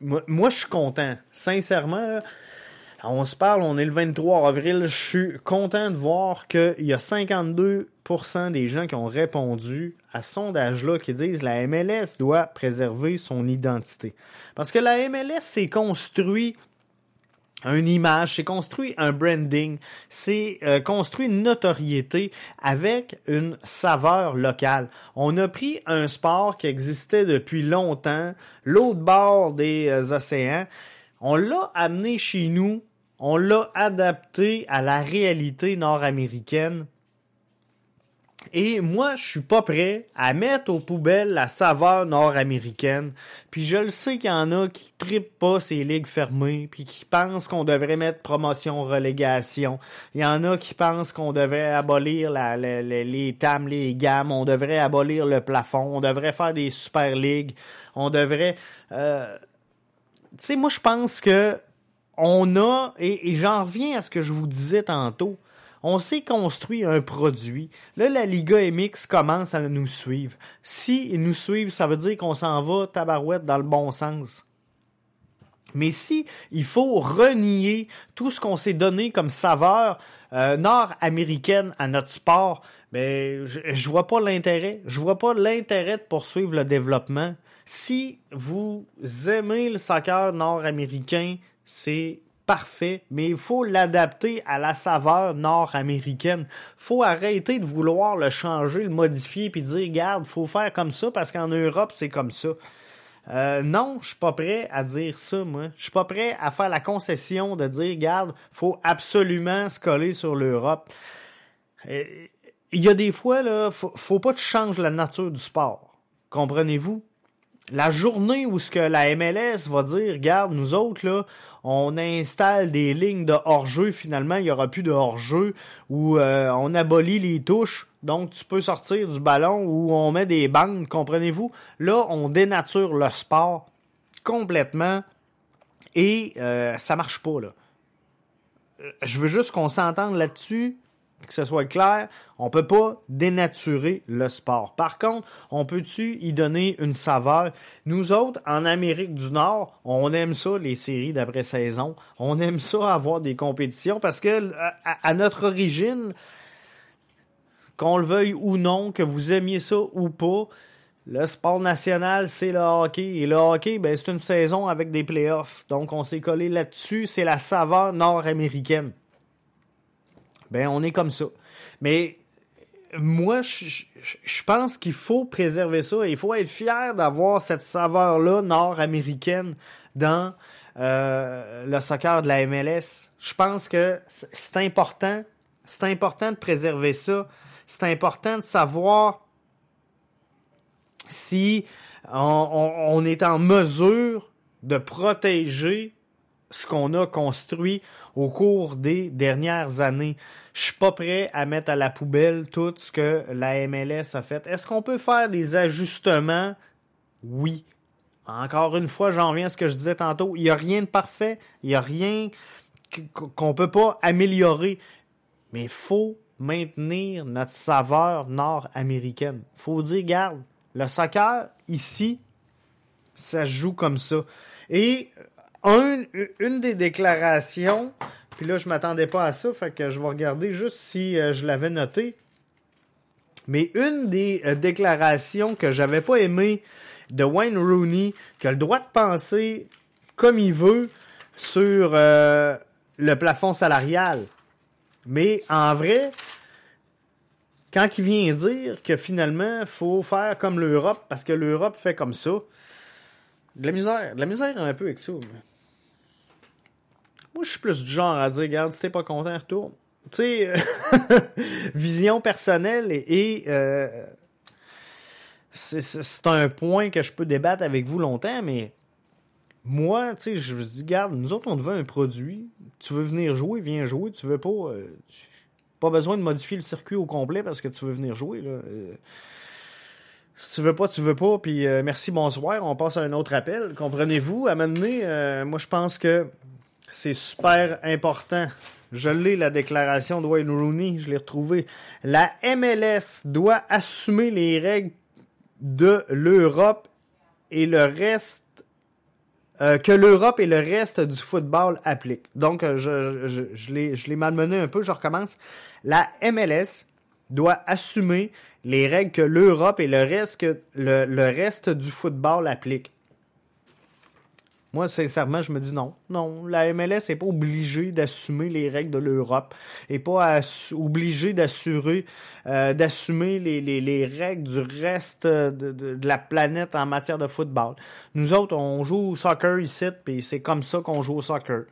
moi, moi je suis content. Sincèrement, là, on se parle, on est le vingt-trois avril, je suis content de voir qu'il y a cinquante-deux pour cent des gens qui ont répondu à ce sondage-là qui disent la M L S doit préserver son identité. Parce que la M L S s'est construit une image, s'est construit un branding, s'est euh, construit une notoriété avec une saveur locale. On a pris un sport qui existait depuis longtemps, l'autre bord des euh, océans. On l'a amené chez nous, on l'a adapté à la réalité nord-américaine. Et moi, je suis pas prêt à mettre aux poubelles la saveur nord-américaine. Puis je le sais qu'il y en a qui trippent pas ces ligues fermées, puis qui pensent qu'on devrait mettre promotion-relégation. Il y en a qui pensent qu'on devrait abolir la, la, la, les T A M, les gammes, on devrait abolir le plafond, on devrait faire des super ligues, on devrait... Euh, Tu sais, moi, je pense que on a, et, et j'en reviens à ce que je vous disais tantôt, on s'est construit un produit. Là, la Liga M X commence à nous suivre. S'ils nous suivent, ça veut dire qu'on s'en va tabarouette dans le bon sens. Mais si il faut renier tout ce qu'on s'est donné comme saveur euh, nord-américaine à notre sport, ben, je, je vois pas l'intérêt. Je vois pas l'intérêt de poursuivre le développement. Si vous aimez le soccer nord-américain, c'est parfait, mais il faut l'adapter à la saveur nord-américaine. Faut arrêter de vouloir le changer, le modifier, puis dire « Regarde, faut faire comme ça parce qu'en Europe, c'est comme ça. Euh, » Non, je suis pas prêt à dire ça, moi. Je suis pas prêt à faire la concession de dire « Regarde, faut absolument se coller sur l'Europe. » Il y a des fois, là, faut, faut pas que tu changes la nature du sport. Comprenez-vous? La journée où ce que la M L S va dire, regarde, nous autres, là, on installe des lignes de hors-jeu, finalement, il n'y aura plus de hors-jeu, où euh, on abolit les touches, donc tu peux sortir du ballon, où on met des bandes, comprenez-vous? Là, on dénature le sport complètement, et euh, ça marche pas, là. Je veux juste qu'on s'entende là-dessus, que ce soit clair, on peut pas dénaturer le sport. Par contre, on peut-tu y donner une saveur? Nous autres, en Amérique du Nord, on aime ça, les séries d'après-saison. On aime ça, avoir des compétitions, parce que à, à notre origine, qu'on le veuille ou non, que vous aimiez ça ou pas, le sport national, c'est le hockey. Et le hockey, ben, c'est une saison avec des playoffs. Donc, on s'est collé là-dessus. C'est la saveur nord-américaine. Ben, on est comme ça. Mais moi, je, je, je pense qu'il faut préserver ça. Il faut être fier d'avoir cette saveur-là nord-américaine dans euh, le soccer de la M L S. Je pense que c'est important. C'est important de préserver ça. C'est important de savoir si on, on, on est en mesure de protéger ce qu'on a construit au cours des dernières années. Je suis pas prêt à mettre à la poubelle tout ce que la M L S a fait. Est-ce qu'on peut faire des ajustements? Oui. Encore une fois, j'en reviens à ce que je disais tantôt. Il n'y a rien de parfait. Il n'y a rien qu'on peut pas améliorer. Mais il faut maintenir notre saveur nord-américaine. Il faut dire, regarde, le soccer, ici, ça joue comme ça. Et... Un, une des déclarations, puis là, je m'attendais pas à ça, fait que je vais regarder juste si euh, je l'avais noté. Mais une des euh, déclarations que j'avais pas aimé de Wayne Rooney, qui a le droit de penser comme il veut sur euh, le plafond salarial. Mais en vrai, quand il vient dire que finalement, il faut faire comme l'Europe parce que l'Europe fait comme ça, de la misère, de la misère un peu avec ça. Mais... moi, je suis plus du genre à dire, regarde, si t'es pas content, retourne. Tu sais, vision personnelle et, et euh, c'est, c'est un point que je peux débattre avec vous longtemps, mais moi, tu sais, je me dis, regarde, nous autres, on te vend un produit, tu veux venir jouer, viens jouer, tu veux pas, euh, pas besoin de modifier le circuit au complet parce que tu veux venir jouer, là. Euh, si tu veux pas, tu veux pas, puis euh, merci, bonsoir, on passe à un autre appel, comprenez-vous, à un moment donné, euh, moi, je pense que c'est super important. Je l'ai, la déclaration de Wayne Rooney, je l'ai retrouvée. La M L S doit assumer les règles de l'Europe et le reste euh, que l'Europe et le reste du football appliquent. Donc, je, je, je, l'ai, je l'ai malmené un peu, je recommence. La M L S doit assumer les règles que l'Europe et le reste, que le, le reste du football appliquent. Moi, sincèrement, je me dis non. Non, la M L S n'est pas obligée d'assumer les règles de l'Europe. Elle n'est pas assu- obligée d'assurer, euh, d'assumer les, les, les règles du reste de, de, de la planète en matière de football. Nous autres, on joue au soccer ici, puis c'est comme ça qu'on joue au soccer.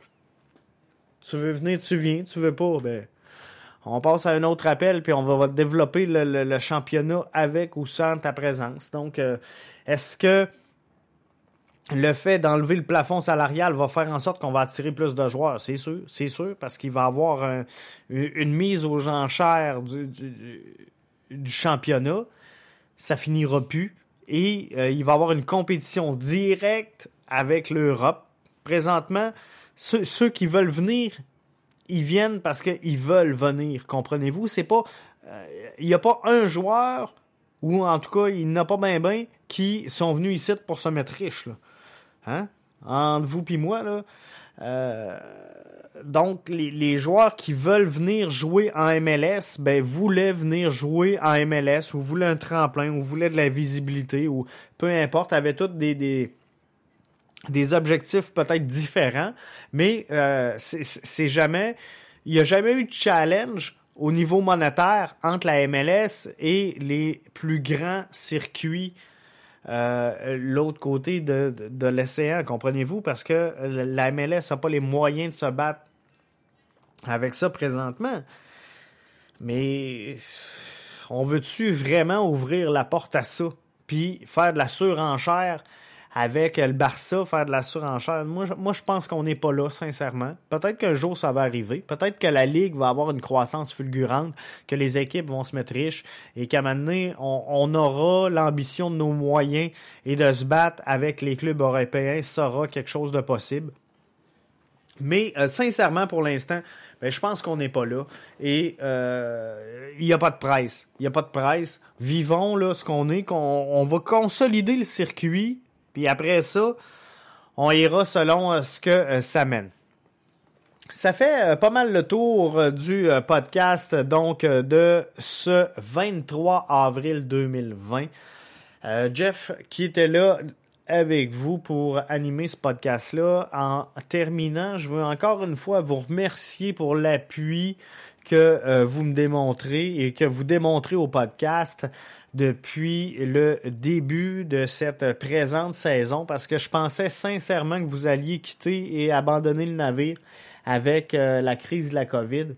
Tu veux venir, tu viens. Tu veux pas, ben on passe à un autre appel, puis on va développer le, le, le championnat avec ou sans ta présence. Donc, euh, est-ce que le fait d'enlever le plafond salarial va faire en sorte qu'on va attirer plus de joueurs? C'est sûr, c'est sûr, parce qu'il va y avoir un, une mise aux enchères du, du, du championnat. Ça finira plus. Et euh, il va y avoir une compétition directe avec l'Europe. Présentement, ceux, ceux qui veulent venir, ils viennent parce qu'ils veulent venir. Comprenez-vous? C'est pas, euh, il n'y a pas un joueur, ou en tout cas, il n'y en a pas ben ben, qui sont venus ici pour se mettre riches, là. Hein? Entre vous pis moi, là. Euh, donc, les, les joueurs qui veulent venir jouer en M L S, ben, voulaient venir jouer en M L S, ou voulaient un tremplin, ou voulaient de la visibilité, ou peu importe, avaient tous des, des, des objectifs peut-être différents, mais euh, c'est, c'est jamais, il n'y a jamais eu de challenge au niveau monétaire entre la M L S et les plus grands circuits. Euh, l'autre côté de, de, de l'océan, comprenez-vous, parce que la M L S n'a pas les moyens de se battre avec ça présentement. Mais on veut-tu vraiment ouvrir la porte à ça? Puis faire de la surenchère avec le Barça, faire de la surenchère? Moi, je, moi, je pense qu'on n'est pas là, sincèrement. Peut-être qu'un jour, ça va arriver. Peut-être que la Ligue va avoir une croissance fulgurante, que les équipes vont se mettre riches et qu'à un moment donné, on, on aura l'ambition de nos moyens et de se battre avec les clubs européens. Ça sera quelque chose de possible. Mais euh, sincèrement, pour l'instant, ben, je pense qu'on n'est pas là. Et euh, il n'y a pas de presse. Il n'y a pas de presse. Vivons là ce qu'on est. Qu'on, on va consolider le circuit. Puis après ça, on ira selon euh, ce que euh, ça mène. Ça fait euh, pas mal le tour euh, du euh, podcast donc euh, de ce vingt-trois avril deux mille vingt. Euh, Jeff qui était là avec vous pour animer ce podcast-là. En terminant, je veux encore une fois vous remercier pour l'appui que euh, vous me démontrez et que vous démontrez au podcast depuis le début de cette présente saison, parce que je pensais sincèrement que vous alliez quitter et abandonner le navire avec euh, la crise de la COVID.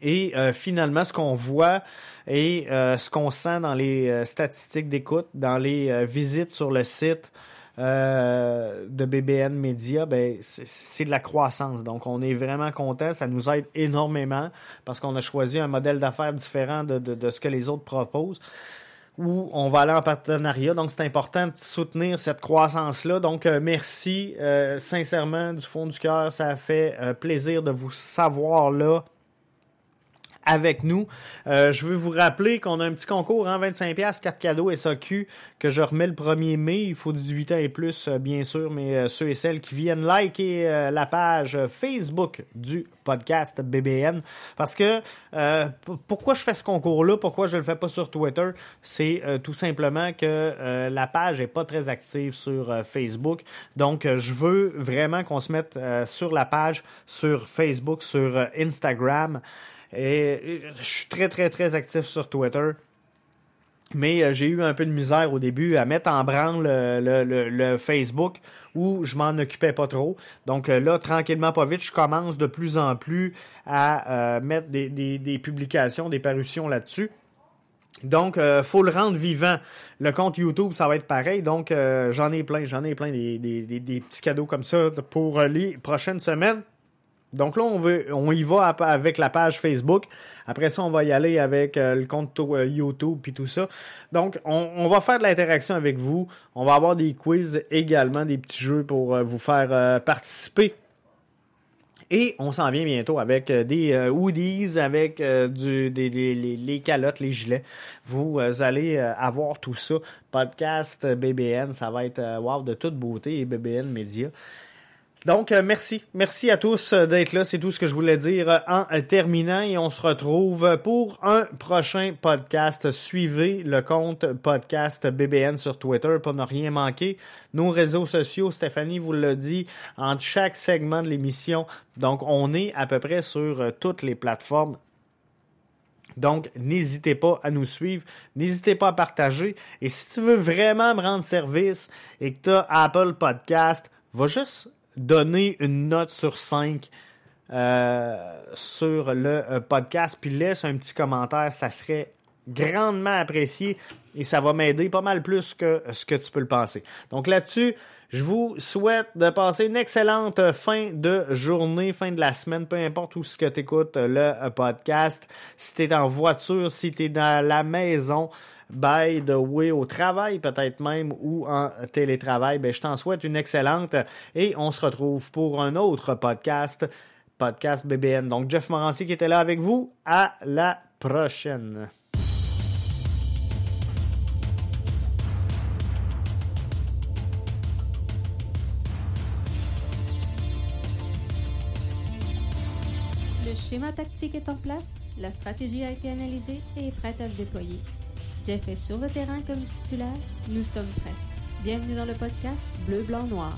Et euh, finalement, ce qu'on voit et euh, ce qu'on sent dans les euh, statistiques d'écoute, dans les euh, visites sur le site euh, de B B N Media, ben, c'est, c'est de la croissance. Donc, on est vraiment contents. Ça nous aide énormément parce qu'on a choisi un modèle d'affaires différent de, de, de ce que les autres proposent, où on va aller en partenariat. Donc, c'est important de soutenir cette croissance-là. Donc, euh, merci euh, sincèrement du fond du cœur. Ça a fait euh, plaisir de vous savoir là avec nous. Euh, je veux vous rappeler qu'on a un petit concours en hein, vingt-cinq piastres, quatre cadeaux S A Q que je remets le premier mai. Il faut dix-huit ans et plus, euh, bien sûr, mais euh, ceux et celles qui viennent liker euh, la page Facebook du podcast B B N. Parce que euh, p- pourquoi je fais ce concours-là, pourquoi je le fais pas sur Twitter, c'est euh, tout simplement que euh, la page est pas très active sur euh, Facebook. Donc, euh, je veux vraiment qu'on se mette euh, sur la page, sur Facebook, sur euh, Instagram. Et je suis très, très, très actif sur Twitter. Mais euh, j'ai eu un peu de misère au début à mettre en branle le, le, le, le Facebook où je m'en occupais pas trop. Donc euh, là, tranquillement, pas vite, je commence de plus en plus à euh, mettre des, des, des publications, des parutions là-dessus. Donc, euh, faut le rendre vivant. Le compte YouTube, ça va être pareil. Donc, euh, j'en ai plein, j'en ai plein des, des, des, des petits cadeaux comme ça pour les prochaines semaines. Donc là, on, veut, on y va avec la page Facebook. Après ça, on va y aller avec euh, le compte euh, YouTube puis tout ça. Donc, on, on va faire de l'interaction avec vous. On va avoir des quiz également, des petits jeux pour euh, vous faire euh, participer. Et on s'en vient bientôt avec euh, des euh, hoodies, avec euh, du, des, des, les, les calottes, les gilets. Vous euh, allez euh, avoir tout ça. Podcast B B N, ça va être euh, wow, de toute beauté, et B B N Média. Donc, merci. Merci à tous d'être là. C'est tout ce que je voulais dire en terminant. Et on se retrouve pour un prochain podcast. Suivez le compte Podcast B B N sur Twitter pour ne rien manquer. Nos réseaux sociaux, Stéphanie vous l'a dit, en chaque segment de l'émission. Donc, on est à peu près sur toutes les plateformes. Donc, n'hésitez pas à nous suivre, n'hésitez pas à partager. Et si tu veux vraiment me rendre service et que tu as Apple Podcast, va juste donner une note sur cinq euh, sur le euh, podcast, puis laisse un petit commentaire, ça serait grandement apprécié et ça va m'aider pas mal plus que ce que tu peux le penser. Donc là-dessus, je vous souhaite de passer une excellente fin de journée, fin de la semaine, peu importe où ce que tu écoutes le podcast. Si tu es en voiture, si tu es dans la maison, by the way, au travail peut-être même ou en télétravail, ben, je t'en souhaite une excellente et on se retrouve pour un autre podcast, Podcast B B N. Donc Jeff Morancy qui était là avec vous, à la prochaine. Le schéma tactique est en place, la stratégie a été analysée et est prête à se déployer. Jeff est sur le terrain comme titulaire, nous sommes prêts. Bienvenue dans le podcast Bleu, Blanc, Noir.